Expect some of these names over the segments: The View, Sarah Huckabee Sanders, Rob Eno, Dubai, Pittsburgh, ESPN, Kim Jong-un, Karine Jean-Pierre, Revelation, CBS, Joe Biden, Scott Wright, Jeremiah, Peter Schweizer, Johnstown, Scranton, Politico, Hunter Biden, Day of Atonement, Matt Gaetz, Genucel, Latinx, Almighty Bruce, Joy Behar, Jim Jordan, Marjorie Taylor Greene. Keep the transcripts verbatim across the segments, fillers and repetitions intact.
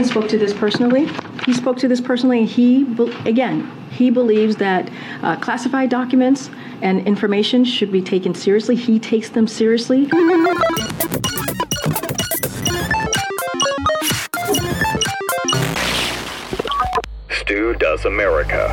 Biden spoke to this personally. He spoke to this personally. He, again, he believes that uh, classified documents and information should be taken seriously. He takes them seriously. Stu Does America.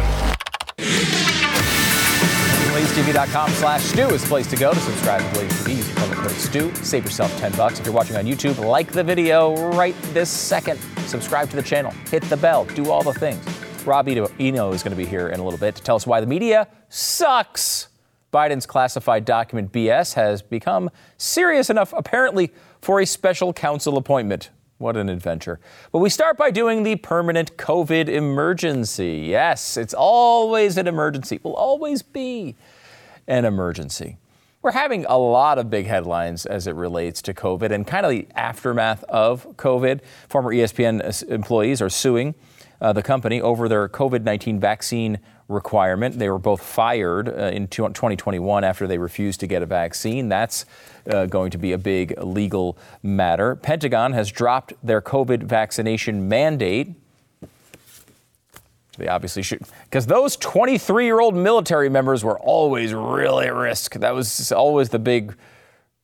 Blaze T V dot com slash Stu is the place to go to subscribe to Blaze T V. Use the promo code Stu. Save yourself ten bucks. If you're watching on YouTube, like the video right this second. Subscribe to the channel. Hit the bell. Do all the things. Rob Eno is going to be here in a little bit to tell us why the media sucks. Biden's classified document B S has become serious enough, apparently, for a special counsel appointment. What an adventure. But we start by doing the permanent COVID emergency. Yes, it's always an emergency. Will always be an emergency. We're having a lot of big headlines as it relates to COVID and kind of the aftermath of COVID. Former E S P N employees are suing uh, the company over their COVID nineteen vaccine requirement. They were both fired uh, in twenty twenty-one after they refused to get a vaccine. That's uh, going to be a big legal matter. Pentagon has dropped their COVID vaccination mandate. They obviously should, because those twenty-three-year-old military members were always really at risk. That was always the big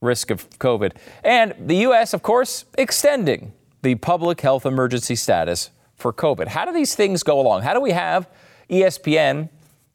risk of COVID. And the U S, of course, extending the public health emergency status for COVID. How do these things go along? How do we have E S P N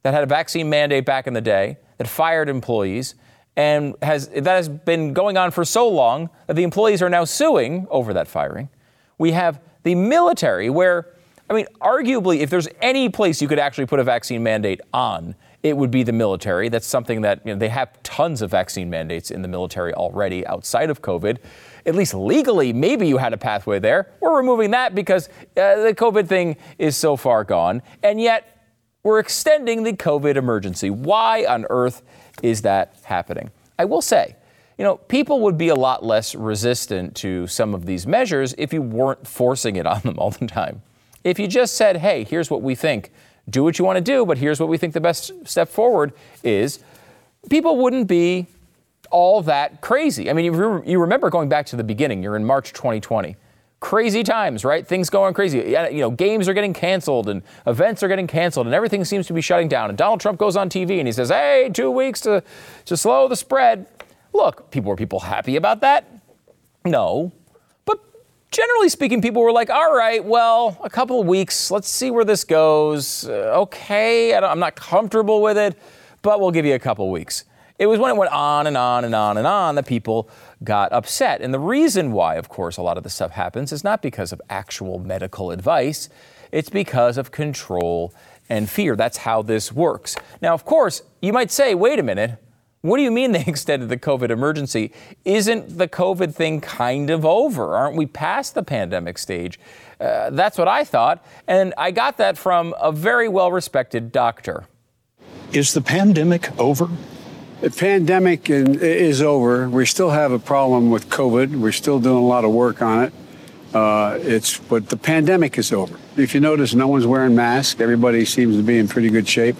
that had a vaccine mandate back in the day that fired employees and has that has been going on for so long that the employees are now suing over that firing? We have the military where, I mean, arguably, if there's any place you could actually put a vaccine mandate on, it would be the military. That's something that, you know, they have tons of vaccine mandates in the military already outside of COVID. At least legally, maybe you had a pathway there. We're removing that because uh, the COVID thing is so far gone. And yet we're extending the COVID emergency. Why on earth is that happening? I will say, you know, people would be a lot less resistant to some of these measures if you weren't forcing it on them all the time. If you just said, hey, here's what we think. Do what you want to do, but here's what we think the best step forward is, people wouldn't be all that crazy. I mean, you remember going back to the beginning, you're in March twenty twenty. Crazy times, right? Things going crazy. You know, games are getting canceled and events are getting canceled and everything seems to be shutting down. And Donald Trump goes on T V and he says, hey, two weeks to, to slow the spread. Look, people were people happy about that? No. But generally speaking, people were like, all right, well, a couple of weeks. Let's see where this goes. Uh, OK, I don't, I'm not comfortable with it, but we'll give you a couple of weeks. It was when it went on and on and on and on that people got upset. And the reason why, of course, a lot of this stuff happens is not because of actual medical advice. It's because of control and fear. That's how this works. Now, of course, you might say, wait a minute. What do you mean they extended the COVID emergency? Isn't the COVID thing kind of over? Aren't we past the pandemic stage? Uh, that's what I thought. And I got that from a very well-respected doctor. Is the pandemic over? The pandemic is over. We still have a problem with COVID. We're still doing a lot of work on it. Uh, it's but the pandemic is over. If you notice, no one's wearing masks. Everybody seems to be in pretty good shape.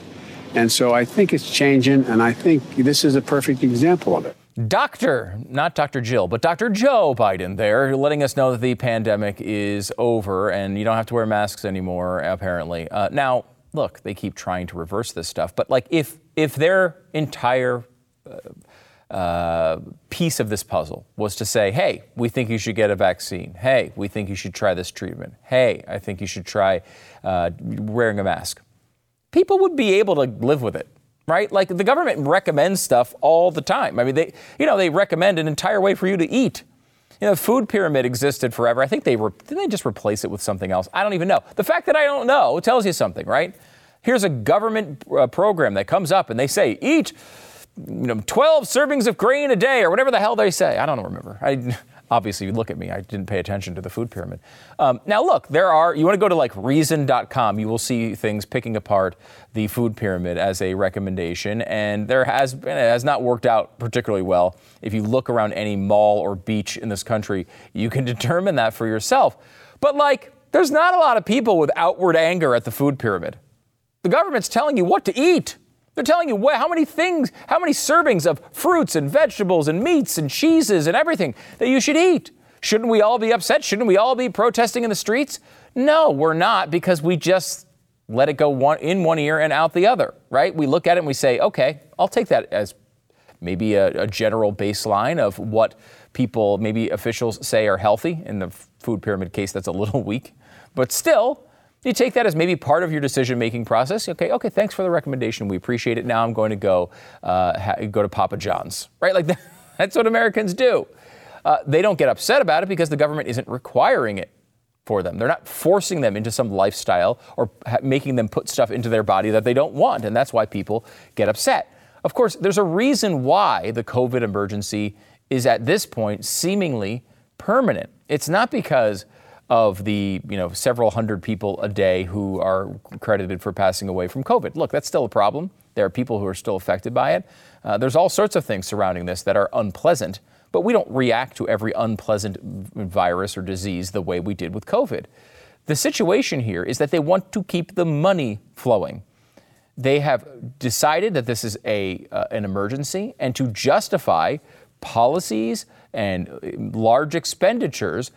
And so I think it's changing. And I think this is a perfect example of it. Doctor, not Doctor Jill, but Doctor Joe Biden there, letting us know that the pandemic is over and you don't have to wear masks anymore, apparently. Uh, now, look, they keep trying to reverse this stuff. But like if if their entire uh, uh, piece of this puzzle was to say, hey, we think you should get a vaccine. Hey, we think you should try this treatment. Hey, I think you should try uh, wearing a mask. People would be able to live with it, right? Like the government recommends stuff all the time. I mean, they, you know, they recommend an entire way for you to eat. You know, the food pyramid existed forever. I think they re- didn't they just replace it with something else? I don't even know. The fact that I don't know tells you something, right? Here's a government uh, program that comes up and they say, eat you know, twelve servings of grain a day or whatever the hell they say. I don't remember. I obviously, look at me. I didn't pay attention to the food pyramid. Um, now, look, there are you want to go to like reason dot com. You will see things picking apart the food pyramid as a recommendation. And there has been it has not worked out particularly well. If you look around any mall or beach in this country, you can determine that for yourself. But like there's not a lot of people with outward anger at the food pyramid. The government's telling you what to eat. They're telling you what, how many things, how many servings of fruits and vegetables and meats and cheeses and everything that you should eat. Shouldn't we all be upset? Shouldn't we all be protesting in the streets? No, we're not, because we just let it go one, in one ear and out the other, right? We look at it and we say, okay, I'll take that as maybe a, a general baseline of what people, maybe officials say are healthy. In the food pyramid case, that's a little weak. But still, you take that as maybe part of your decision-making process. Okay, okay, thanks for the recommendation. We appreciate it. Now I'm going to go uh, ha- go to Papa John's, right? Like that, that's what Americans do. Uh, they don't get upset about it because the government isn't requiring it for them. They're not forcing them into some lifestyle or ha- making them put stuff into their body that they don't want. And that's why people get upset. Of course, there's a reason why the COVID emergency is at this point seemingly permanent. It's not because of the, you know, several hundred people a day who are credited for passing away from COVID. Look, that's still a problem. There are people who are still affected by it. Uh, there's all sorts of things surrounding this that are unpleasant, but we don't react to every unpleasant virus or disease the way we did with COVID. The situation here is that they want to keep the money flowing. They have decided that this is a uh, an emergency, and to justify policies and large expenditures,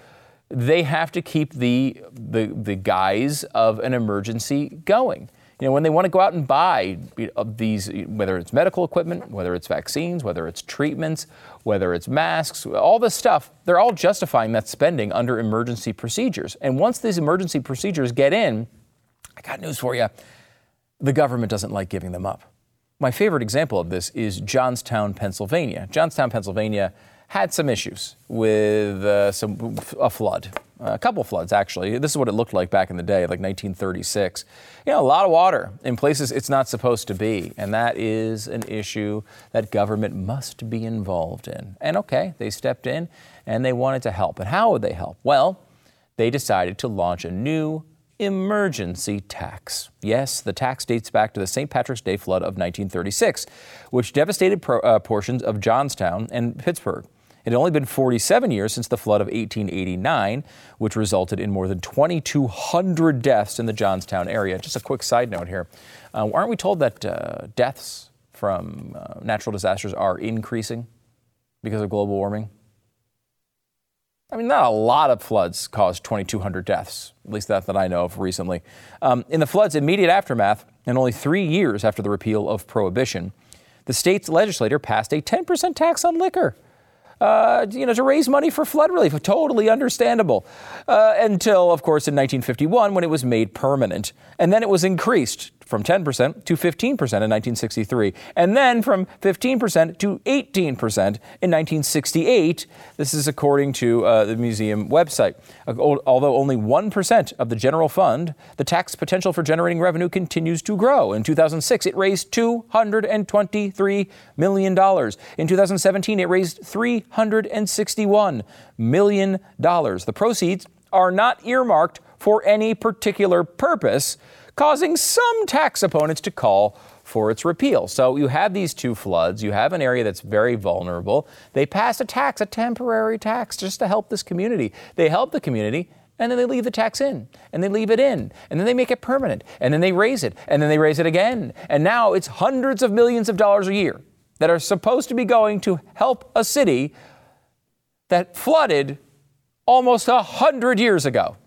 they have to keep the, the the guise of an emergency going. You know, when they want to go out and buy these, whether it's medical equipment, whether it's vaccines, whether it's treatments, whether it's masks, all this stuff, they're all justifying that spending under emergency procedures. And once these emergency procedures get in, I got news for you. The government doesn't like giving them up. My favorite example of this is Johnstown, Pennsylvania. Johnstown, Pennsylvania had some issues with uh, some a flood, a couple floods, actually. This is what it looked like back in the day, like nineteen thirty-six. You know, a lot of water in places it's not supposed to be. And that is an issue that government must be involved in. And OK, they stepped in and they wanted to help. And how would they help? Well, they decided to launch a new emergency tax. Yes, the tax dates back to the Saint Patrick's Day flood of nineteen thirty-six, which devastated pro, uh, portions of Johnstown and Pittsburgh. It had only been forty-seven years since the flood of eighteen eighty-nine, which resulted in more than twenty-two hundred deaths in the Johnstown area. Just a quick side note here. Uh, aren't we told that uh, deaths from uh, natural disasters are increasing because of global warming? I mean, not a lot of floods caused twenty-two hundred deaths, at least that that I know of recently. Um, in the flood's immediate aftermath, and only three years after the repeal of Prohibition, the state's legislature passed a ten percent tax on liquor, uh, you know, to raise money for flood relief. Totally understandable. Uh, until, of course, in nineteen fifty-one, when it was made permanent. And then it was increased from ten percent to fifteen percent in nineteen sixty-three, and then from fifteen percent to eighteen percent in nineteen sixty-eight. This is according to uh, the museum website. Although only one percent of the general fund, the tax potential for generating revenue continues to grow. In two thousand six, it raised two hundred twenty-three million dollars. In two thousand seventeen, it raised three hundred sixty-one million dollars. The proceeds are not earmarked for any particular purpose, causing some tax opponents to call for its repeal. So you have these two floods. You have an area that's very vulnerable. They pass a tax, a temporary tax, just to help this community. They help the community, and then they leave the tax in, and they leave it in, and then they make it permanent, and then they raise it, and then they raise it again. And now it's hundreds of millions of dollars a year that are supposed to be going to help a city that flooded almost one hundred years ago.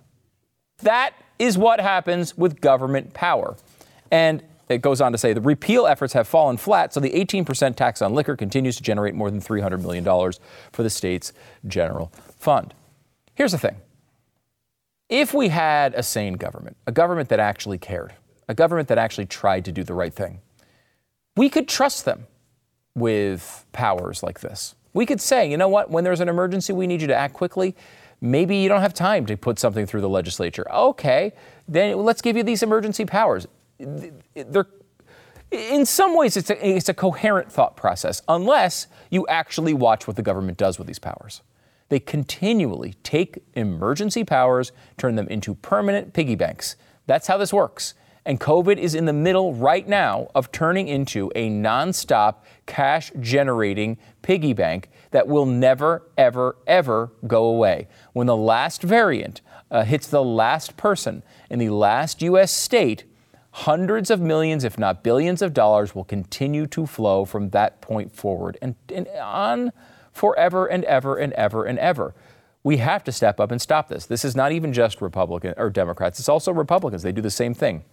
That is what happens with government power. And it goes on to say the repeal efforts have fallen flat, so the eighteen percent tax on liquor continues to generate more than three hundred million dollars for the state's general fund. Here's the thing. If we had a sane government, a government that actually cared, a government that actually tried to do the right thing, we could trust them with powers like this. We could say, you know what, when there's an emergency, we need you to act quickly. Maybe you don't have time to put something through the legislature. Okay, then let's give you these emergency powers. They're, in some ways, it's a, it's a coherent thought process, unless you actually watch what the government does with these powers. They continually take emergency powers, turn them into permanent piggy banks. That's how this works. And COVID is in the middle right now of turning into a nonstop cash-generating piggy bank that will never, ever, ever go away. When the last variant uh, hits the last person in the last U S state, hundreds of millions, if not billions of dollars, will continue to flow from that point forward and, and on forever and ever and ever and ever. We have to step up and stop this. This is not even just Republicans or Democrats. It's also Republicans. They do the same thing.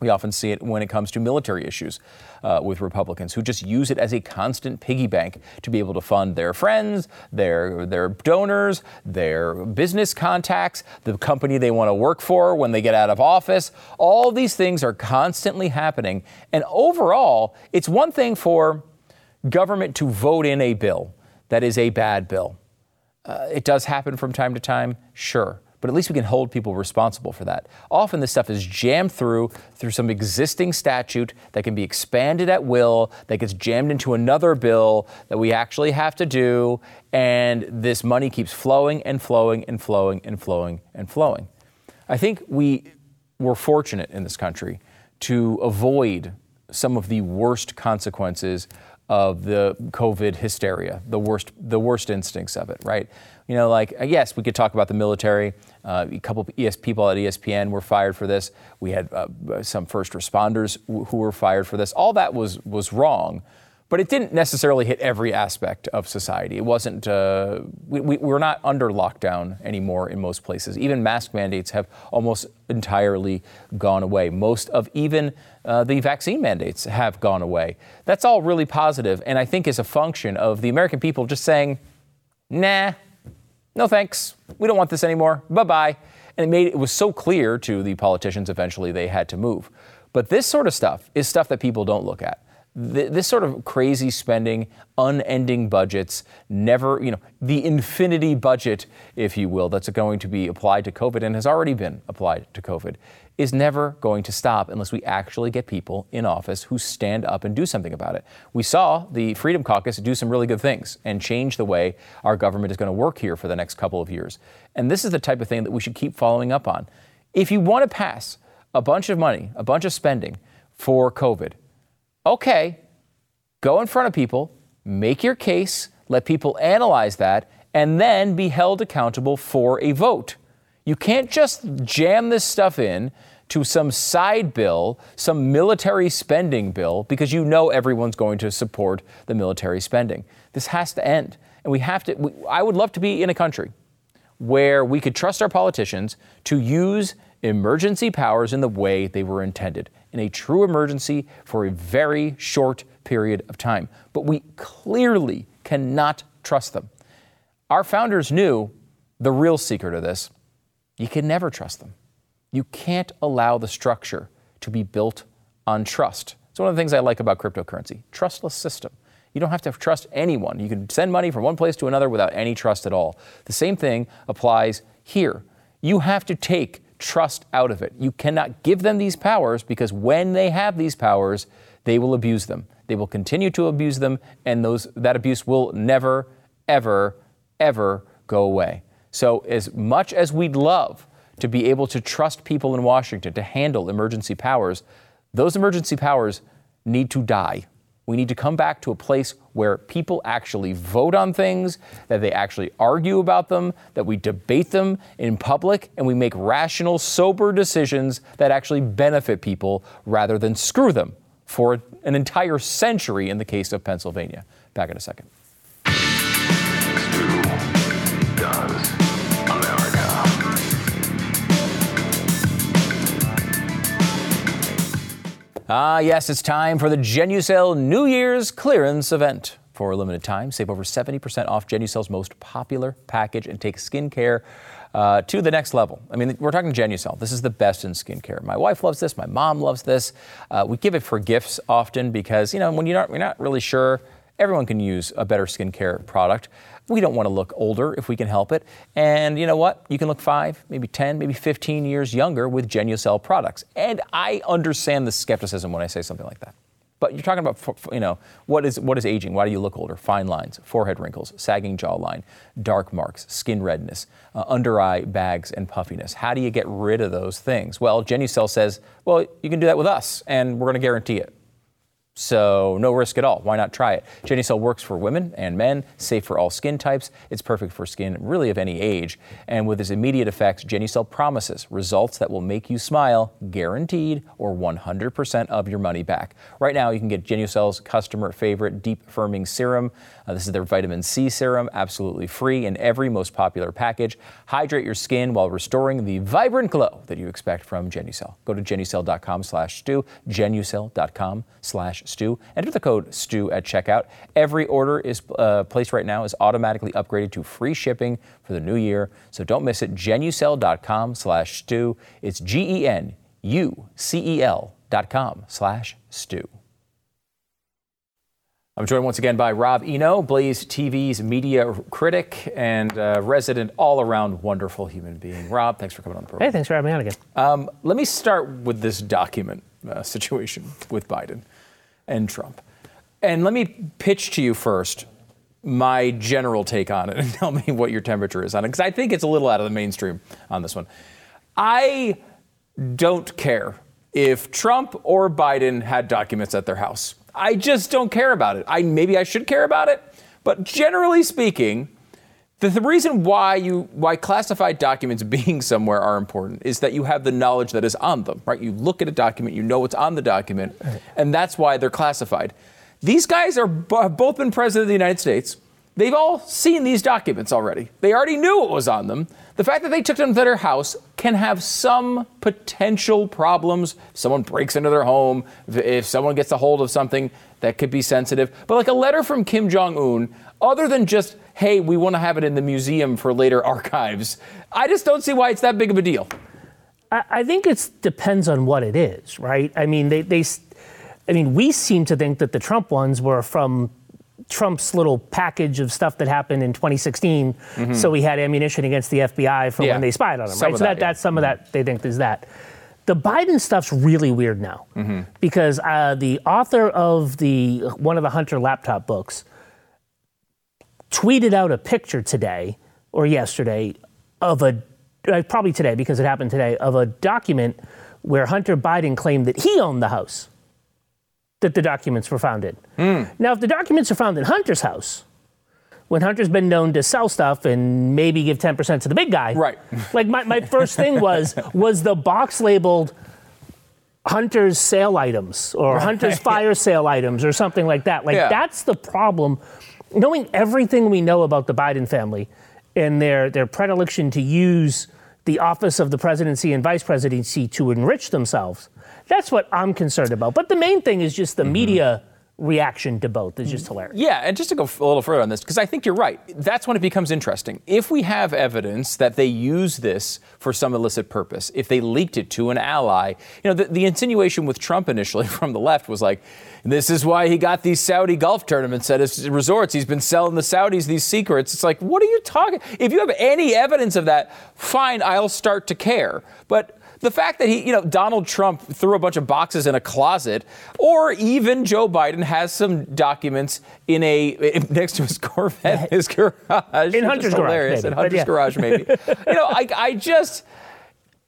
We often see it when it comes to military issues uh, with Republicans who just use it as a constant piggy bank to be able to fund their friends, their their donors, their business contacts, the company they want to work for when they get out of office. All these things are constantly happening. And overall, it's one thing for government to vote in a bill that is a bad bill. Uh, it does happen from time to time, sure. But at least we can hold people responsible for that. Often this stuff is jammed through through some existing statute that can be expanded at will, that gets jammed into another bill that we actually have to do. And this money keeps flowing and flowing and flowing and flowing and flowing. I think we were fortunate in this country to avoid some of the worst consequences of the COVID hysteria, the worst, the worst instincts of it, right? You know, like, yes, we could talk about the military. Uh, a couple of E S people at E S P N were fired for this. We had uh, some first responders w- who were fired for this. All that was was wrong, but it didn't necessarily hit every aspect of society. It wasn't, uh, we, we, we're not under lockdown anymore in most places. Even mask mandates have almost entirely gone away. Most of even uh, the vaccine mandates have gone away. That's all really positive, and I think is a function of the American people just saying, nah, no thanks. We don't want this anymore. Bye-bye. And it made it was so clear to the politicians eventually they had to move. But this sort of stuff is stuff that people don't look at. Th- this sort of crazy spending, unending budgets, never, you know, the infinity budget, if you will, that's going to be applied to COVID and has already been applied to COVID, is never going to stop unless we actually get people in office who stand up and do something about it. We saw the Freedom Caucus do some really good things and change the way our government is going to work here for the next couple of years. And this is the type of thing that we should keep following up on. If you want to pass a bunch of money, a bunch of spending for COVID, okay, go in front of people, make your case, let people analyze that, and then be held accountable for a vote. You can't just jam this stuff in to some side bill, some military spending bill, because you know everyone's going to support the military spending. This has to end. And we have to, we, I would love to be in a country where we could trust our politicians to use emergency powers in the way they were intended, in a true emergency for a very short period of time. But we clearly cannot trust them. Our founders knew the real secret of this. You can never trust them. You can't allow the structure to be built on trust. It's one of the things I like about cryptocurrency, trustless system. You don't have to trust anyone. You can send money from one place to another without any trust at all. The same thing applies here. You have to take trust out of it. You cannot give them these powers because when they have these powers, they will abuse them. They will continue to abuse them, and those that abuse will never, ever, ever go away. So as much as we'd love to be able to trust people in Washington to handle emergency powers, those emergency powers need to die. We need to come back to a place where people actually vote on things, that they actually argue about them, that we debate them in public, and we make rational, sober decisions that actually benefit people rather than screw them for an entire century in the case of Pennsylvania. Back in a second. Ah, yes, it's time for the Genucel New Year's clearance event. For a limited time, save over seventy percent off Genucel's most popular package and take skincare uh, to the next level. I mean, we're talking Genucel. This is the best in skincare. My wife loves this. My mom loves this. Uh, we give it for gifts often because, you know, when you're not, we're not really sure, everyone can use a better skincare product. We don't want to look older if we can help it. And you know what? You can look five, maybe ten, maybe fifteen years younger with Genucel products. And I understand the skepticism when I say something like that. But you're talking about, you know, what is what is aging? Why do you look older? Fine lines, forehead wrinkles, sagging jawline, dark marks, skin redness, uh, under eye bags and puffiness. How do you get rid of those things? Well, Genucel says, well, you can do that with us, and we're going to guarantee it. So no risk at all. Why not try it? Genucel works for women and men, safe for all skin types. It's perfect for skin really of any age. And with its immediate effects, Genucel promises results that will make you smile, guaranteed, or one hundred percent of your money back. Right now, you can get Genucel's customer favorite deep firming serum. Uh, this is their vitamin C serum, absolutely free in every most popular package. Hydrate your skin while restoring the vibrant glow that you expect from Genucel. Go to Genucel.com slash Stu, Genucel.com slash Stu. Enter the code Stu at checkout. Every order is uh, placed right now is automatically upgraded to free shipping for the new year. So don't miss it. Genucel.com slash Stu. It's G-E-N-U-C-E-L dot com slash Stu. I'm joined once again by Rob Eno, Blaze T V's media critic and uh, resident all-around wonderful human being. Rob, thanks for coming on the program. Hey, thanks for having me on again. Um, let me start with this document uh, situation with Biden and Trump. And let me pitch to you first my general take on it and tell me what your temperature is on it, because I think it's a little out of the mainstream on this one. I don't care if Trump or Biden had documents at their house. I just don't care about it. I maybe I should care about it. But generally speaking, the, the reason why you why classified documents being somewhere are important is that you have the knowledge that is on them, right? You look at a document, you know what's on the document, and that's why they're classified. These guys are have both been president of the United States. They've all seen these documents already. They already knew what was on them. The fact that they took them to their house can have some potential problems. Someone breaks into their home, if someone gets a hold of something that could be sensitive. But like a letter from Kim Jong-un, other than just, hey, we want to have it in the museum for later archives, I just don't see why it's that big of a deal. I think it depends on what it is, right? I mean, they, they, I mean, we seem to think that the Trump ones were from Trump's little package of stuff that happened in twenty sixteen. Mm-hmm. So he had ammunition against the F B I for yeah. when they spied on him. Some right? So that, that, yeah. that's some mm-hmm. of that they think is that. The Biden stuff's really weird now mm-hmm. because uh, the author of the one of the Hunter laptop books tweeted out a picture today or yesterday of a, uh, probably today because it happened today, of a document where Hunter Biden claimed that he owned the house that the documents were found in. Mm. Now, if the documents are found in Hunter's house, when Hunter's been known to sell stuff and maybe give ten percent to the big guy. Right. Like, my, my first thing was, was the box labeled Hunter's sale items or right. Hunter's fire sale items or something like that. Like, yeah. that's the problem. Knowing everything we know about the Biden family and their, their predilection to use the office of the presidency and vice presidency to enrich themselves, that's what I'm concerned about. But the main thing is just the mm-hmm. media reaction to both is just hilarious. Yeah, and just to go f- a little further on this, because I think you're right. That's when it becomes interesting. If we have evidence that they use this for some illicit purpose, if they leaked it to an ally, you know, the, the insinuation with Trump initially from the left was like, this is why he got these Saudi golf tournaments at his resorts. He's been selling the Saudis these secrets. It's like, what are you talking? If you have any evidence of that, fine, I'll start to care. But the fact that he, you know, Donald Trump threw a bunch of boxes in a closet, or even Joe Biden has some documents in a in, next to his Corvette, his garage, in Hunter's garage, in Hunter's yeah. garage, maybe. You know, I, I just,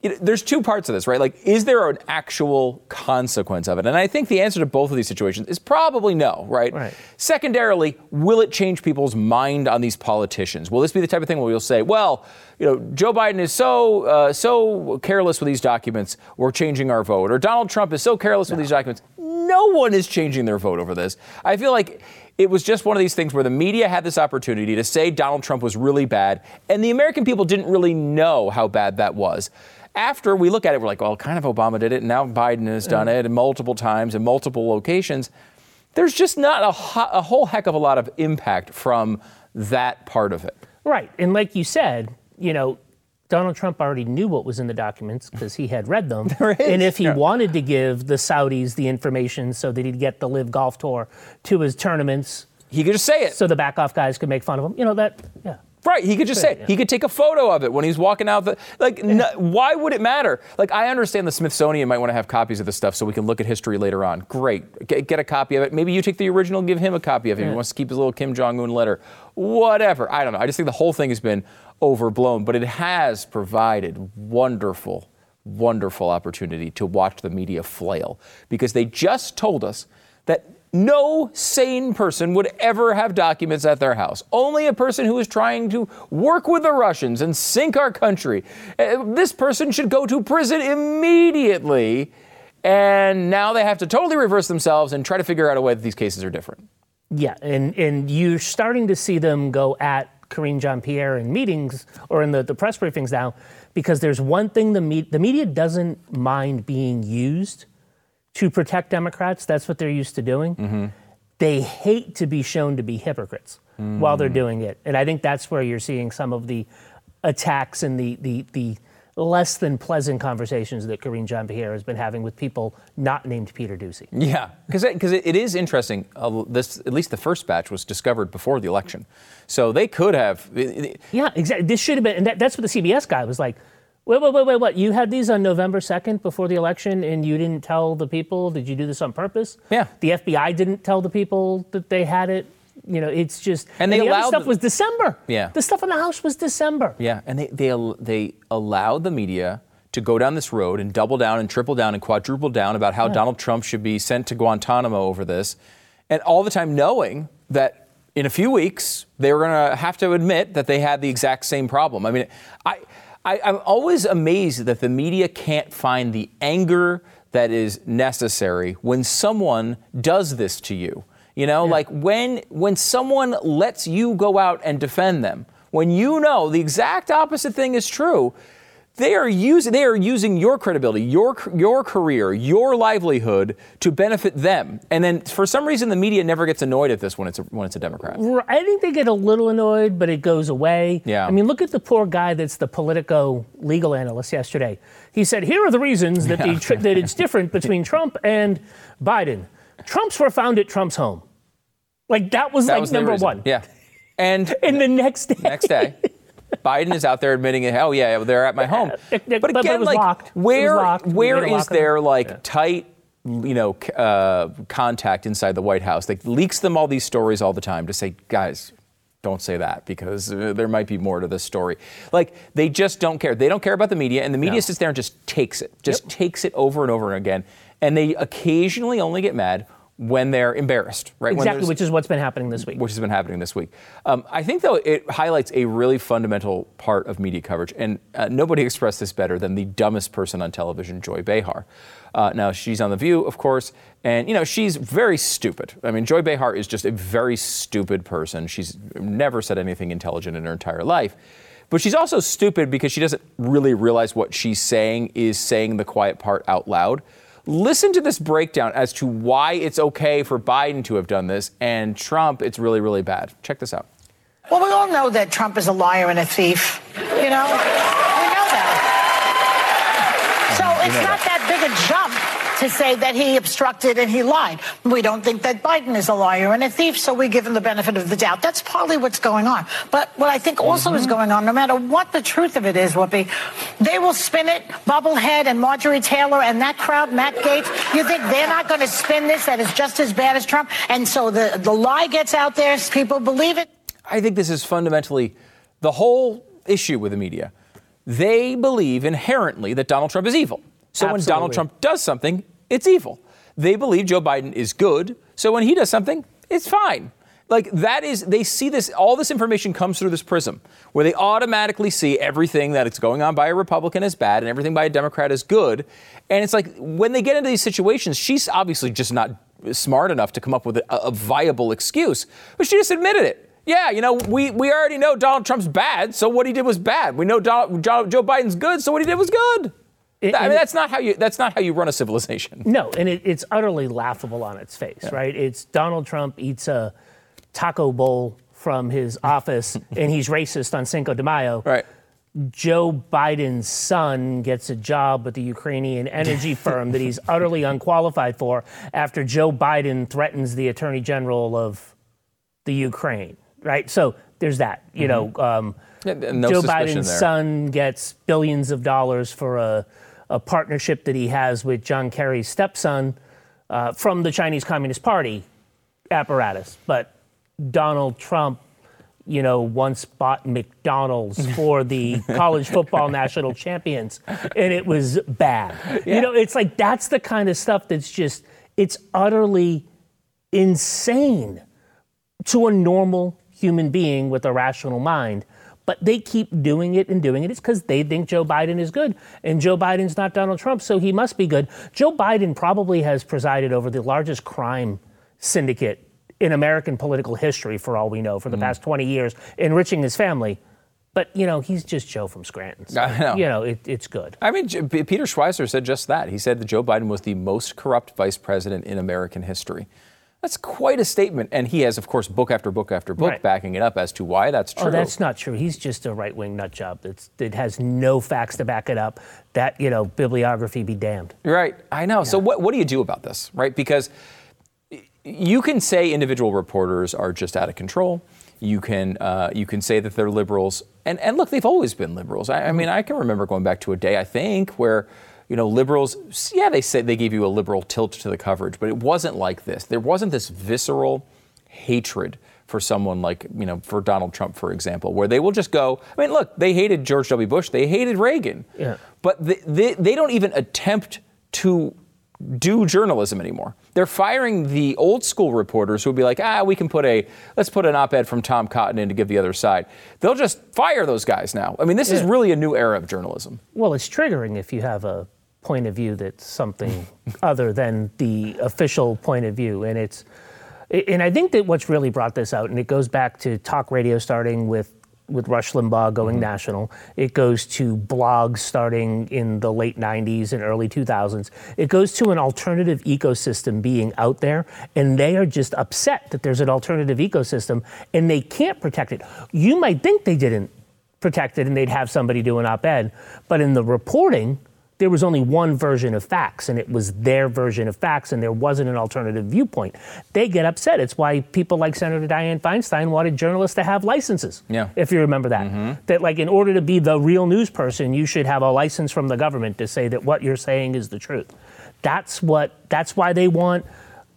you know, there's two parts of this, right? Like, is there an actual consequence of it? And I think the answer to both of these situations is probably no, right? right? Secondarily, will it change people's mind on these politicians? Will this be the type of thing where we'll say, well, you know, Joe Biden is so uh, so careless with these documents, we're changing our vote. Or Donald Trump is so careless no. with these documents. No one is changing their vote over this. I feel like it was just one of these things where the media had this opportunity to say Donald Trump was really bad, and the American people didn't really know how bad that was. After we look at it, we're like, well, kind of Obama did it, and now Biden has done it and multiple times in multiple locations. There's just not a, ho- a whole heck of a lot of impact from that part of it. Right. And like you said, you know, Donald Trump already knew what was in the documents because he had read them. There is. And if he yeah. wanted to give the Saudis the information so that he'd get the Live Golf Tour to his tournaments, he could just say it. So the back off guys could make fun of him. You know, that, yeah. Right. He could just say it. Yeah. He could take a photo of it when he's walking out. The, like, yeah. no, why would it matter? Like, I understand the Smithsonian might want to have copies of this stuff so we can look at history later on. Great. Get, get a copy of it. Maybe you take the original, give him a copy of it. Yeah. He wants to keep his little Kim Jong-un letter. Whatever. I don't know. I just think the whole thing has been overblown, but it has provided wonderful, wonderful opportunity to watch the media flail because they just told us that No sane person would ever have documents at their house. Only a person who is trying to work with the Russians and sink our country. This person should go to prison immediately. And now they have to totally reverse themselves and try to figure out a way that these cases are different. Yeah, and, and you're starting to see them go at Karine Jean-Pierre in meetings or in the, the press briefings now, because there's one thing the, me- the media doesn't mind being used to protect Democrats. That's what they're used to doing. Mm-hmm. They hate to be shown to be hypocrites mm. while they're doing it. And I think that's where you're seeing some of the attacks and the the the less than pleasant conversations that Karine Jean-Pierre has been having with people not named Peter Ducey. Yeah, because because it, it is interesting. Uh, this, at least the first batch, was discovered before the election. So they could have. It, it, yeah, exactly. This should have been. And that, that's what the C B S guy was like. Wait, wait, wait, wait, what? You had these on November second before the election and you didn't tell the people? Did you do this on purpose? Yeah. The F B I didn't tell the people that they had it? You know, it's just... And, they and the allowed other stuff was December. Yeah. The stuff in the House was December. Yeah, and they, they they allowed the media to go down this road and double down and triple down and quadruple down about how yeah. Donald Trump should be sent to Guantanamo over this. And all the time knowing that in a few weeks, they were going to have to admit that they had the exact same problem. I mean, I... I, I'm always amazed that the media can't find the anger that is necessary when someone does this to you. You know, yeah. like when when someone lets you go out and defend them, when you know the exact opposite thing is true, they are using they are using your credibility, your your career, your livelihood to benefit them. And then for some reason, the media never gets annoyed at this when it's a, when it's a Democrat. I think they get a little annoyed, but it goes away. Yeah. I mean, look at the poor guy that's the Politico legal analyst yesterday. He said, here are the reasons that, yeah. the, that it's different between Trump and Biden. Trumps were found at Trump's home. Like that was that like was number one. Yeah. And in the next day. Next day. Biden is out there admitting, oh, yeah, they're at my home. But again, but it was like, locked. where, locked. where is there, like, yeah. tight, you know, uh, contact inside the White House that leaks them all these stories all the time to say, guys, don't say that because uh, there might be more to this story. Like, they just don't care. They don't care about the media, and the media no. sits there and just takes it, just yep. takes it over and over again. And they occasionally only get mad when they're embarrassed, right? Exactly, which is what's been happening this week. Which has been happening this week. Um, I think, though, it highlights a really fundamental part of media coverage, and uh, nobody expressed this better than the dumbest person on television, Joy Behar. Uh, now, she's on The View, of course, and, you know, she's very stupid. I mean, Joy Behar is just a very stupid person. She's never said anything intelligent in her entire life. But she's also stupid because she doesn't really realize what she's saying is saying the quiet part out loud. Listen to this breakdown as to why it's okay for Biden to have done this and Trump, it's really, really bad. Check this out. Well, we all know that Trump is a liar and a thief. You know, we know that. So it's not that big a jump to say that he obstructed and he lied. We don't think that Biden is a liar and a thief, so we give him the benefit of the doubt. That's partly what's going on. But what I think also mm-hmm. is going on, no matter what the truth of it is, Whoopi, they will spin it, Bubblehead and Marjorie Taylor and that crowd, Matt Gaetz. You think they're not going to spin this, that is just as bad as Trump? And so the, the lie gets out there, people believe it. I think this is fundamentally the whole issue with the media. They believe inherently that Donald Trump is evil. So Absolutely. when Donald Trump does something, it's evil. They believe Joe Biden is good. So when he does something, it's fine. Like that is, they see this, all this information comes through this prism where they automatically see everything that it's going on by a Republican is bad and everything by a Democrat is good. And it's like when they get into these situations, she's obviously just not smart enough to come up with a, a viable excuse. But she just admitted it. Yeah, you know, we, we already know Donald Trump's bad. So what he did was bad. We know Donald, Joe Biden's good. So what he did was good. It, I mean, that's not how you that's not how you run a civilization. No, and it, it's utterly laughable on its face, yeah. right? It's Donald Trump eats a taco bowl from his office and he's racist on Cinco de Mayo. Right. Joe Biden's son gets a job with the Ukrainian energy firm that he's utterly unqualified for after Joe Biden threatens the attorney general of the Ukraine, right? So there's that, you mm-hmm. know, um, yeah, no Joe Biden's there. son gets billions of dollars for a a partnership that he has with John Kerry's stepson uh, from the Chinese Communist Party apparatus. But Donald Trump, you know, once bought McDonald's for the college football national champions, and it was bad. Yeah. You know, it's like that's the kind of stuff that's just, it's utterly insane to a normal human being with a rational mind. But they keep doing it and doing it. It's because they think Joe Biden is good, and Joe Biden's not Donald Trump, so he must be good. Joe Biden probably has presided over the largest crime syndicate in American political history, for all we know, for the mm. past twenty years, enriching his family. But, you know, he's just Joe from Scranton. So, I know. You know, it, it's good. I mean, J- Peter Schweizer said just that. He said that Joe Biden was the most corrupt vice president in American history. That's quite a statement. And he has, of course, book after book after book right. backing it up as to why that's true. Oh, that's not true. He's just a right-wing nut job. It's, it has no facts to back it up. That, you know, bibliography be damned. Right. I know. Yeah. So what, what do you do about this, right? Because you can say individual reporters are just out of control. You can uh, you can say that they're liberals. And, and look, they've always been liberals. I, I mean, I can remember going back to a day, I think, where... You know, liberals, yeah, they say they gave you a liberal tilt to the coverage, but it wasn't like this. There wasn't this visceral hatred for someone like, you know, for Donald Trump, for example, where they will just go. I mean, look, they hated George W. Bush. They hated Reagan. Yeah. But they, they, they don't even attempt to do journalism anymore. They're firing the old school reporters who would be like, ah, we can put a let's put an op-ed from Tom Cotton in to give the other side. They'll just fire those guys now. I mean, this yeah. is really a new era of journalism. Well, it's triggering if you have a point of view that's something other than the official point of view. And it's, and I think that what's really brought this out, and it goes back to talk radio starting with, with Rush Limbaugh going mm-hmm. national. It goes to blogs starting in the late nineties and early two thousands. It goes to an alternative ecosystem being out there, and they are just upset that there's an alternative ecosystem and they can't protect it. You might think they didn't protect it and they'd have somebody do an op-ed, but in the reporting, there was only one version of facts, and it was their version of facts, and there wasn't an alternative viewpoint. They get upset. It's why people like Senator Dianne Feinstein wanted journalists to have licenses, yeah. if you remember that. Mm-hmm. That, like, in order to be the real news person, you should have a license from the government to say that what you're saying is the truth. That's what. That's why they want,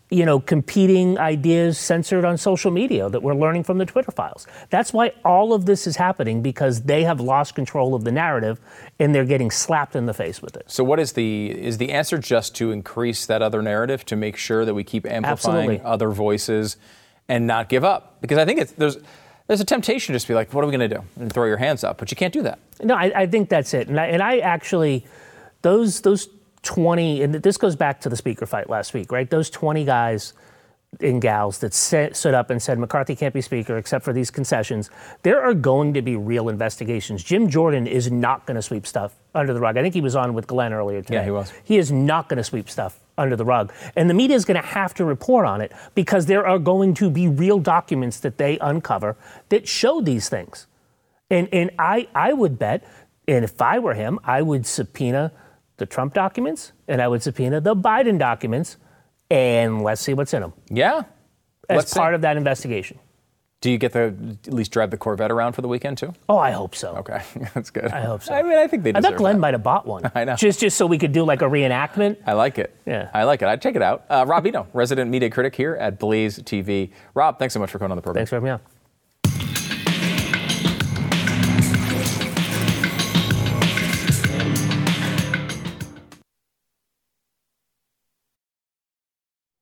you know, competing ideas censored on social media that we're learning from the Twitter files. That's why all of this is happening, because they have lost control of the narrative and they're getting slapped in the face with it. So what is the is the answer just to increase that other narrative, to make sure that we keep amplifying Absolutely. Other voices and not give up? Because I think it's, there's there's a temptation to just be like, what are we going to do? And throw your hands up. But you can't do that. No, I, I think that's it. And I, and I actually, those those. twenty, and this goes back to the speaker fight last week, right? Those twenty guys and gals that set, stood up and said, McCarthy can't be speaker except for these concessions. There are going to be real investigations. Jim Jordan is not going to sweep stuff under the rug. I think he was on with Glenn earlier today. Yeah, he was. He is not going to sweep stuff under the rug. And the media is going to have to report on it, because there are going to be real documents that they uncover that show these things. And and I, I would bet, and if I were him, I would subpoena the Trump documents, and I would subpoena the Biden documents, and let's see what's in them. Yeah. As let's part see. Of that investigation. Do you get to at least drive the Corvette around for the weekend, too? Oh, I hope so. Okay, that's good. I hope so. I mean, I think they deserve I thought Glenn that. Might have bought one. I know. Just, just so we could do, like, a reenactment. I like it. Yeah. I like it. I'd take it out. Uh, Rob Eno, resident media critic here at Blaze T V. Rob, thanks so much for coming on the program. Thanks for having me on.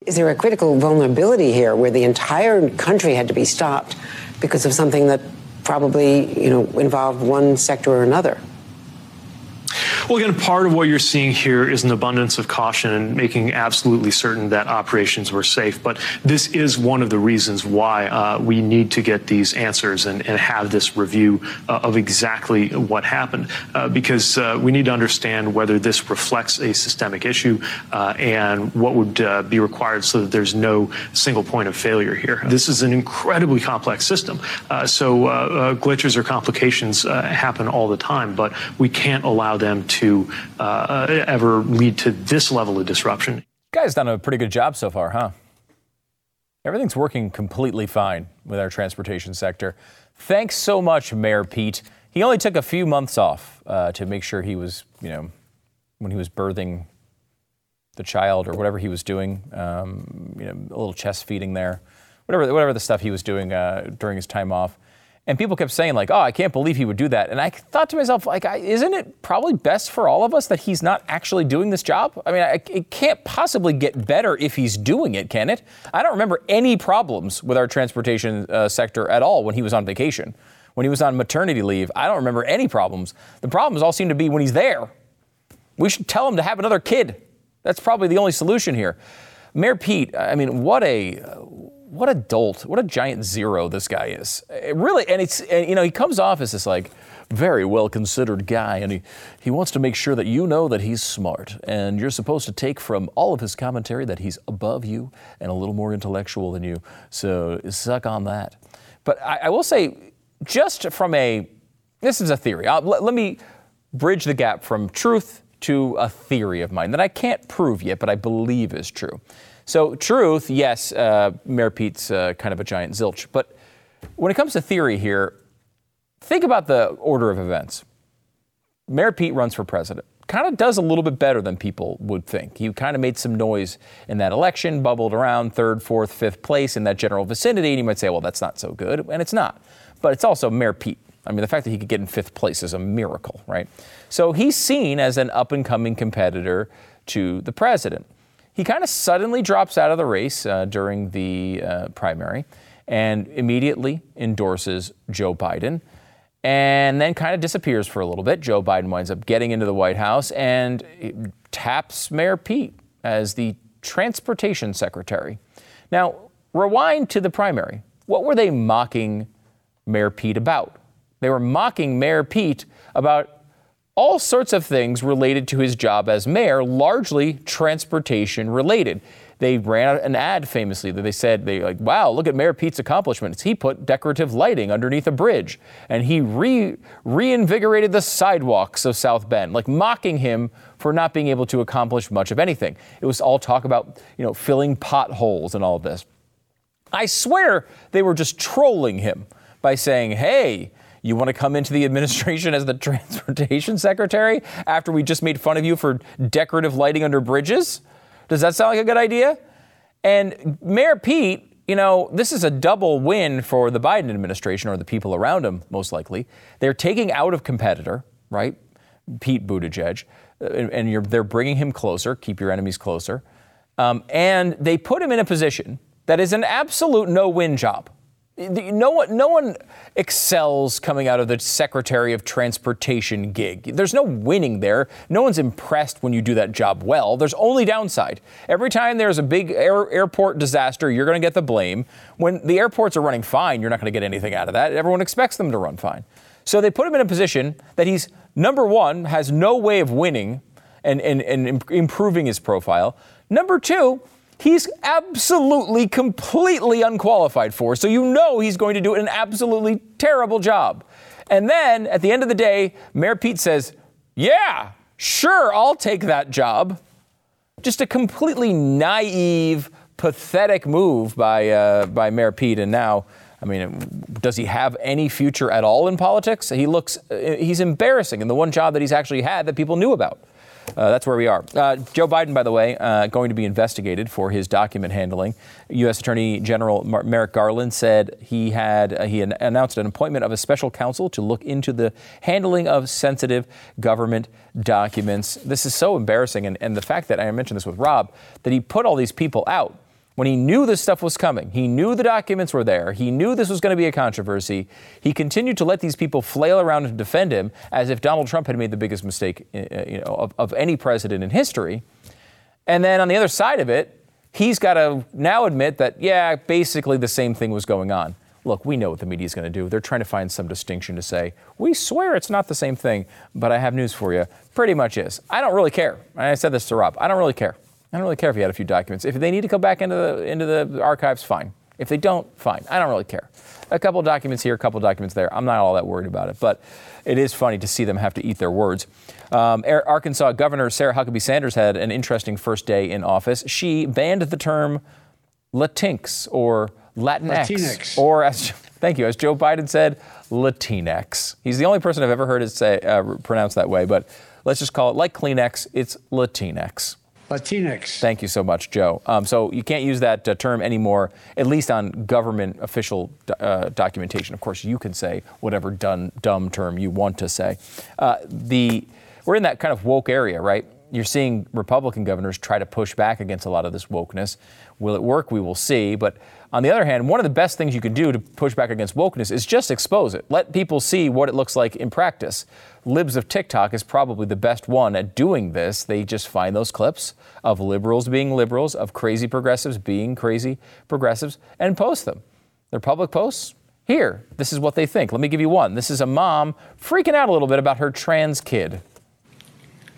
Is there a critical vulnerability here where the entire country had to be stopped because of something that probably, you know, involved one sector or another? Well, again, part of what you're seeing here is an abundance of caution and making absolutely certain that operations were safe. But this is one of the reasons why uh, we need to get these answers and, and have this review uh, of exactly what happened, uh, because uh, we need to understand whether this reflects a systemic issue uh, and what would uh, be required so that there's no single point of failure here. This is an incredibly complex system. Uh, so uh, uh, glitches or complications uh, happen all the time, but we can't allow them to to uh, ever lead to this level of disruption. You guys done a pretty good job so far, huh? Everything's working completely fine with our transportation sector. Thanks so much, Mayor Pete. He only took a few months off uh, to make sure he was, you know, when he was birthing the child or whatever he was doing, um, you know, a little chest feeding there, whatever, whatever the stuff he was doing uh, during his time off. And people kept saying, like, oh, I can't believe he would do that. And I thought to myself, like, I, isn't it probably best for all of us that he's not actually doing this job? I mean, I, it can't possibly get better if he's doing it, can it? I don't remember any problems with our transportation uh, sector at all when he was on vacation. When he was on maternity leave, I don't remember any problems. The problems all seem to be when he's there. We should tell him to have another kid. That's probably the only solution here. Mayor Pete, I mean, what a... What a dolt, what a giant zero this guy is. It really, and it's, and, you know, he comes off as this, like, very well-considered guy, and he, he wants to make sure that you know that he's smart, and you're supposed to take from all of his commentary that he's above you and a little more intellectual than you, so suck on that. But I, I will say, just from a, this is a theory. I'll, let, let me bridge the gap from truth to a theory of mine that I can't prove yet, but I believe is true. So truth, yes, uh, Mayor Pete's uh, kind of a giant zilch. But when it comes to theory here, think about the order of events. Mayor Pete runs for president. Kind of does a little bit better than people would think. He kind of made some noise in that election, bubbled around third, fourth, fifth place in that general vicinity. And you might say, well, that's not so good. And it's not. But it's also Mayor Pete. I mean, the fact that he could get in fifth place is a miracle, right? So he's seen as an up-and-coming competitor to the president. He kind of suddenly drops out of the race uh, during the uh, primary and immediately endorses Joe Biden and then kind of disappears for a little bit. Joe Biden winds up getting into the White House and taps Mayor Pete as the transportation secretary. Now, rewind to the primary. What were they mocking Mayor Pete about? They were mocking Mayor Pete about all sorts of things related to his job as mayor, largely transportation related. They ran an ad famously that they said, they like, wow, look at Mayor Pete's accomplishments. He put decorative lighting underneath a bridge and he re- reinvigorated the sidewalks of South Bend, like mocking him for not being able to accomplish much of anything. It was all talk about, you know, filling potholes and all of this. I swear they were just trolling him by saying, hey, you want to come into the administration as the transportation secretary after we just made fun of you for decorative lighting under bridges? Does that sound like a good idea? And Mayor Pete, you know, this is a double win for the Biden administration or the people around him, most likely. They're taking out of competitor, right, Pete Buttigieg, and you're, they're bringing him closer, keep your enemies closer. Um, and they put him in a position that is an absolute no-win job. No one, no one excels coming out of the Secretary of Transportation gig. There's no winning there. No one's impressed when you do that job well. There's only downside. Every time there's a big air, airport disaster, you're going to get the blame. When the airports are running fine, you're not going to get anything out of that. Everyone expects them to run fine. So they put him in a position that he's, number one, has no way of winning and, and, and improving his profile. Number two, he's absolutely, completely unqualified for. So you know he's going to do an absolutely terrible job. And then, at the end of the day, Mayor Pete says, yeah, sure, I'll take that job. Just a completely naive, pathetic move by uh, by Mayor Pete. And now, I mean, does he have any future at all in politics? He looks, he's embarrassing in the one job that he's actually had that people knew about. Uh, that's where we are. Uh, Joe Biden, by the way, uh, going to be investigated for his document handling. U S. Attorney General Mar- Merrick Garland said he had uh, he an- announced an appointment of a special counsel to look into the handling of sensitive government documents. This is so embarrassing. And, and the fact that I mentioned this with Rob, that he put all these people out when he knew this stuff was coming. He knew the documents were there. He knew this was going to be a controversy. He continued to let these people flail around and defend him as if Donald Trump had made the biggest mistake, you know, of, of any president in history. And then on the other side of it, he's got to now admit that, yeah, basically the same thing was going on. Look, we know what the media is going to do. They're trying to find some distinction to say, we swear it's not the same thing, but I have news for you. Pretty much is. I don't really care. I said this to Rob. I don't really care. I don't really care if you had a few documents. If they need to go back into the into the archives, fine. If they don't, fine. I don't really care. A couple of documents here, a couple of documents there. I'm not all that worried about it, but it is funny to see them have to eat their words. Um, Arkansas Governor Sarah Huckabee Sanders had an interesting first day in office. She banned the term Latinx or Latinx. Latinx. Or, as, thank you, as Joe Biden said, Latinx. He's the only person I've ever heard it say uh, pronounced that way, but let's just call it, like Kleenex, it's Latinx. Latinx. Thank you so much, Joe. Um, so you can't use that uh, term anymore, at least on government official uh, documentation. Of course, you can say whatever dun- dumb term you want to say. Uh, the we're in that kind of woke area, right? You're seeing Republican governors try to push back against a lot of this wokeness. Will it work? We will see. But on the other hand, one of the best things you can do to push back against wokeness is just expose it. Let people see what it looks like in practice. Libs of TikTok is probably the best one at doing this. They just find those clips of liberals being liberals, of crazy progressives being crazy progressives, and post them. They're public posts. Here, this is what they think. Let me give you one. This is a mom freaking out a little bit about her trans kid.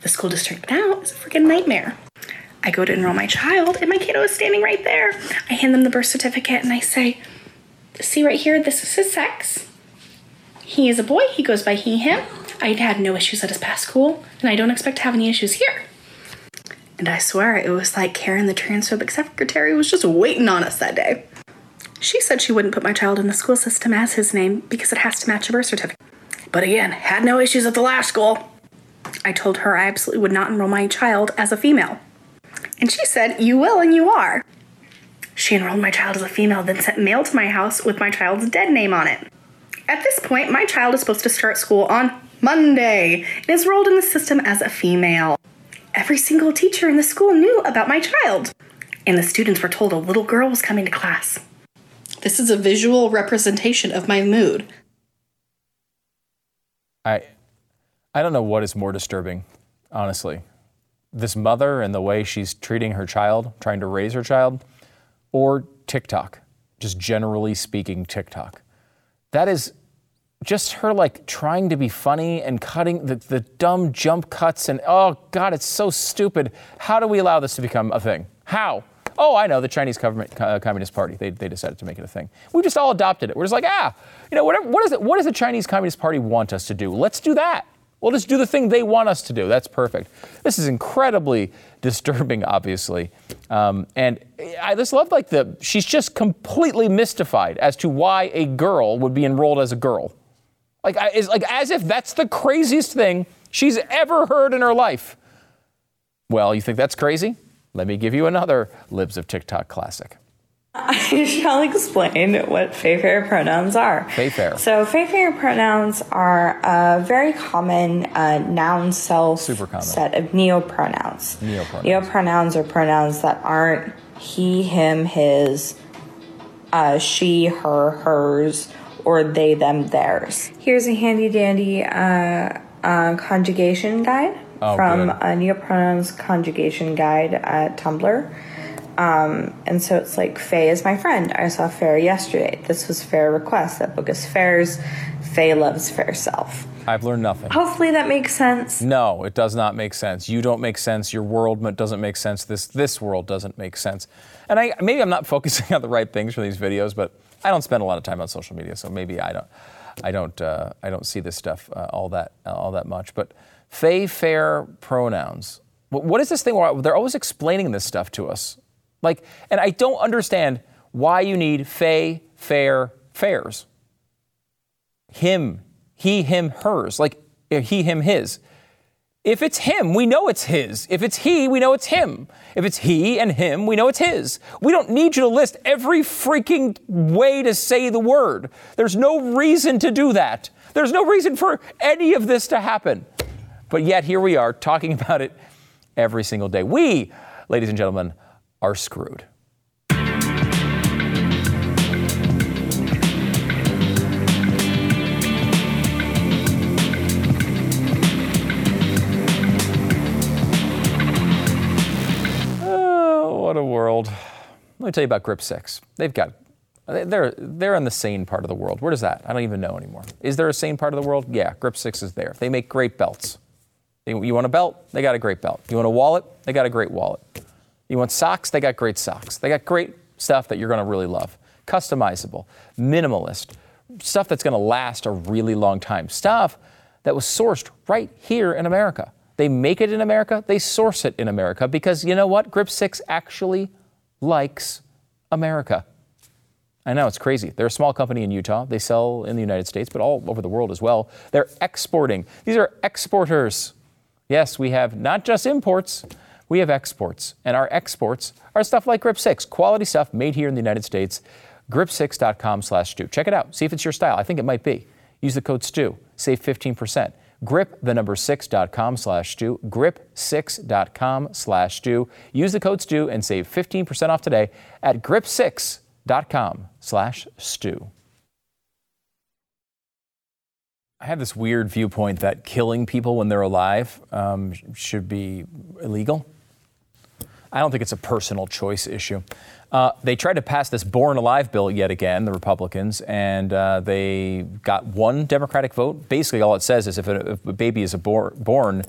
The school district now is a freaking nightmare. I go to enroll my child and my kiddo is standing right there. I hand them the birth certificate and I say, see right here, this is his sex. He is a boy, he goes by he, him. I had no issues at his past school and I don't expect to have any issues here. And I swear it was like Karen, the transphobic secretary, was just waiting on us that day. She said she wouldn't put my child in the school system as his name because it has to match a birth certificate. But again, had no issues at the last school. I told her I absolutely would not enroll my child as a female. And she said, you will and you are. She enrolled my child as a female, then sent mail to my house with my child's dead name on it. At this point, my child is supposed to start school on Monday and is enrolled in the system as a female. Every single teacher in the school knew about my child. And the students were told a little girl was coming to class. This is a visual representation of my mood. I... I don't know what is more disturbing, honestly. This mother and the way she's treating her child, trying to raise her child, or TikTok, just generally speaking, TikTok. That is just her, like, trying to be funny and cutting the, the dumb jump cuts and, oh, God, it's so stupid. How do we allow this to become a thing? How? Oh, I know, the Chinese government, uh, Communist Party. They they decided to make it a thing. We just all adopted it. We're just like, ah, you know, whatever. What is it? What does the Chinese Communist Party want us to do? Let's do that. We'll just do the thing they want us to do. That's perfect. This is incredibly disturbing, obviously. Um, and I just love, like, the she's just completely mystified as to why a girl would be enrolled as a girl. Like, I, it's like as if that's the craziest thing she's ever heard in her life. Well, you think that's crazy? Let me give you another Libs of TikTok classic. I shall explain what fey-fair pronouns are. Fey-fair. So fey-fair pronouns are a very common uh, noun self Super common. set of neopronouns. Neopronouns. Neopronouns are pronouns that aren't he, him, his, uh, she, her, hers, or they, them, theirs. Here's a handy-dandy uh, uh, conjugation guide oh, from good. a neopronouns conjugation guide at Tumblr. Um, and so it's like, Faye is my friend. I saw Fair yesterday. This was Fair request. That book is Fair's. Faye loves Fair self. I've learned nothing. Hopefully that makes sense. No, it does not make sense. You don't make sense. Your world doesn't make sense. This this world doesn't make sense. And I maybe I'm not focusing on the right things for these videos, but I don't spend a lot of time on social media, so maybe I don't I don't uh, I don't see this stuff uh, all that uh, all that much. But Faye, Fair pronouns. What is this thing where they're always explaining this stuff to us? Like, and I don't understand why you need fey, fair, fairs. Him, he, him, hers. Like, he, him, his. If it's him, we know it's his. If it's he, we know it's him. If it's he and him, we know it's his. We don't need you to list every freaking way to say the word. There's no reason to do that. There's no reason for any of this to happen. But yet, here we are talking about it every single day. We, ladies and gentlemen, are screwed. Oh, what a world. Let me tell you about grip six. They've got, they're they're in the sane part of the world. Where is that? I don't even know anymore. Is there a sane part of the world? Yeah, grip six is there. They make great belts. You want a belt? They got a great belt. You want a wallet? They got a great wallet. You want socks? They got great socks. They got great stuff that you're going to really love. Customizable, minimalist, stuff that's going to last a really long time. Stuff that was sourced right here in America. They make it in America. They source it in America because you know what? grip six actually likes America. I know, it's crazy. They're a small company in Utah. They sell in the United States, but all over the world as well. They're exporting. These are exporters. Yes, we have not just imports, we have exports, and our exports are stuff like grip six, quality stuff made here in the United States. grip six dot com slash Stu. Check it out. See if it's your style. I think it might be. Use the code Stu. Save fifteen percent. Grip, the number six dot com slash Stu. grip six dot com slash Stu. Use the code Stu and save fifteen percent off today at grip six dot com slash Stu. I have this weird viewpoint that killing people when they're alive um, should be illegal. I don't think it's a personal choice issue. Uh, they tried to pass this born alive bill yet again, the Republicans, and uh, they got one Democratic vote. Basically, all it says is if a, if a baby is abor- born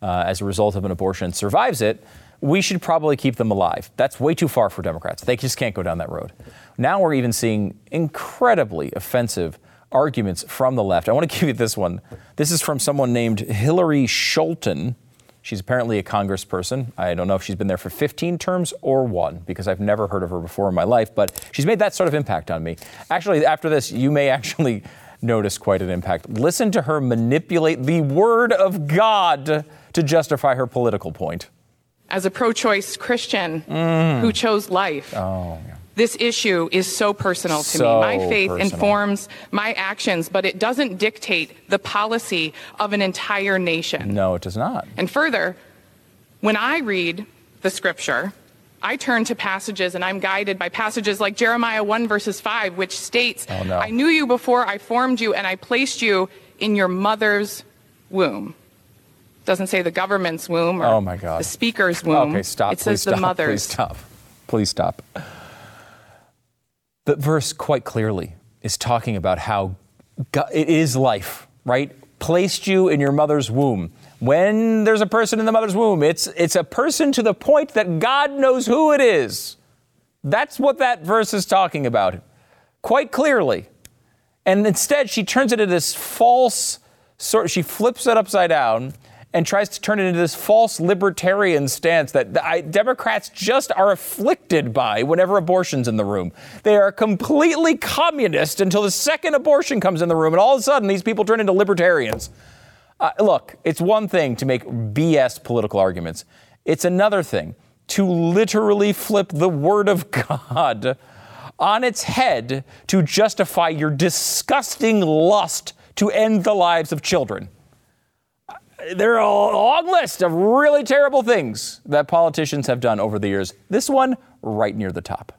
uh, as a result of an abortion and survives it, we should probably keep them alive. That's way too far for Democrats. They just can't go down that road. Now we're even seeing incredibly offensive arguments from the left. I want to give you this one. This is from someone named Hillary Scholten. She's apparently a congressperson. I don't know if she's been there for fifteen terms or one, because I've never heard of her before in my life, but she's made that sort of impact on me. Actually, after this, you may actually notice quite an impact. Listen to her manipulate the word of God to justify her political point. As a pro-choice Christian mm. who chose life, oh, yeah. This issue is so personal to so me. My faith personal. informs my actions, but it doesn't dictate the policy of an entire nation. No, it does not. And further, when I read the scripture, I turn to passages and I'm guided by passages like Jeremiah one verses five, which states, oh, no. I knew you before I formed you and I placed you in your mother's womb. It doesn't say the government's womb or oh, my God. the speaker's womb. Okay, stop. It says Please the stop. mother's. Please stop. Please stop. The verse quite clearly is talking about how God, it is life, right? Placed you in your mother's womb. When there's a person in the mother's womb, it's it's a person to the point that God knows who it is. That's what that verse is talking about, quite clearly. And instead, she turns it into this false sort. She flips it upside down and tries to turn it into this false libertarian stance that the, I, Democrats just are afflicted by whenever abortion's in the room. They are completely communist until the second abortion comes in the room, and all of a sudden these people turn into libertarians. Uh, look, it's one thing to make B S political arguments. It's another thing to literally flip the word of God on its head to justify your disgusting lust to end the lives of children. There are a long list of really terrible things that politicians have done over the years. This one right near the top.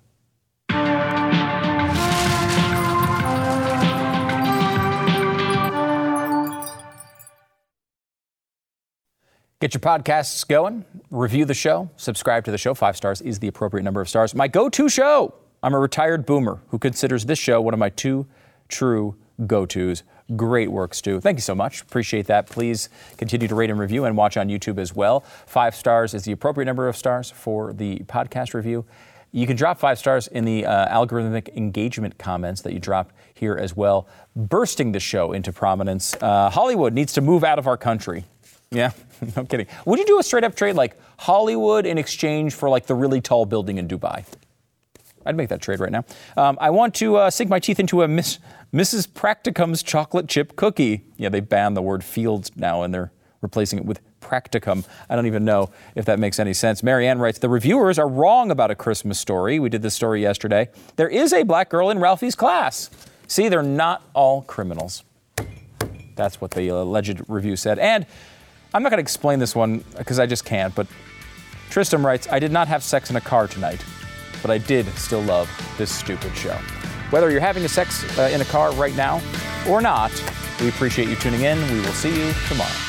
Get your podcasts going. Review the show. Subscribe to the show. Five stars is the appropriate number of stars. My go-to show. I'm a retired boomer who considers this show one of my two true go-tos. Great work, Stu. Thank you so much. Appreciate that. Please continue to rate and review and watch on YouTube as well. Five stars is the appropriate number of stars for the podcast review. You can drop five stars in the uh, algorithmic engagement comments that you drop here as well. Bursting the show into prominence. Uh, Hollywood needs to move out of our country. Yeah, no kidding. Would you do a straight up trade like Hollywood in exchange for like the really tall building in Dubai? I'd make that trade right now. Um, I want to uh, sink my teeth into a miss... Missus Practicum's chocolate chip cookie. Yeah, they banned the word fields now, and they're replacing it with practicum. I don't even know if that makes any sense. Marianne writes, the reviewers are wrong about A Christmas Story. We did this story yesterday. There is a black girl in Ralphie's class. See, they're not all criminals. That's what the alleged review said. And I'm not going to explain this one because I just can't, but Tristram writes, I did not have sex in a car tonight, but I did still love this stupid show. Whether you're having a sex uh, in a car right now or not, we appreciate you tuning in. We will see you tomorrow.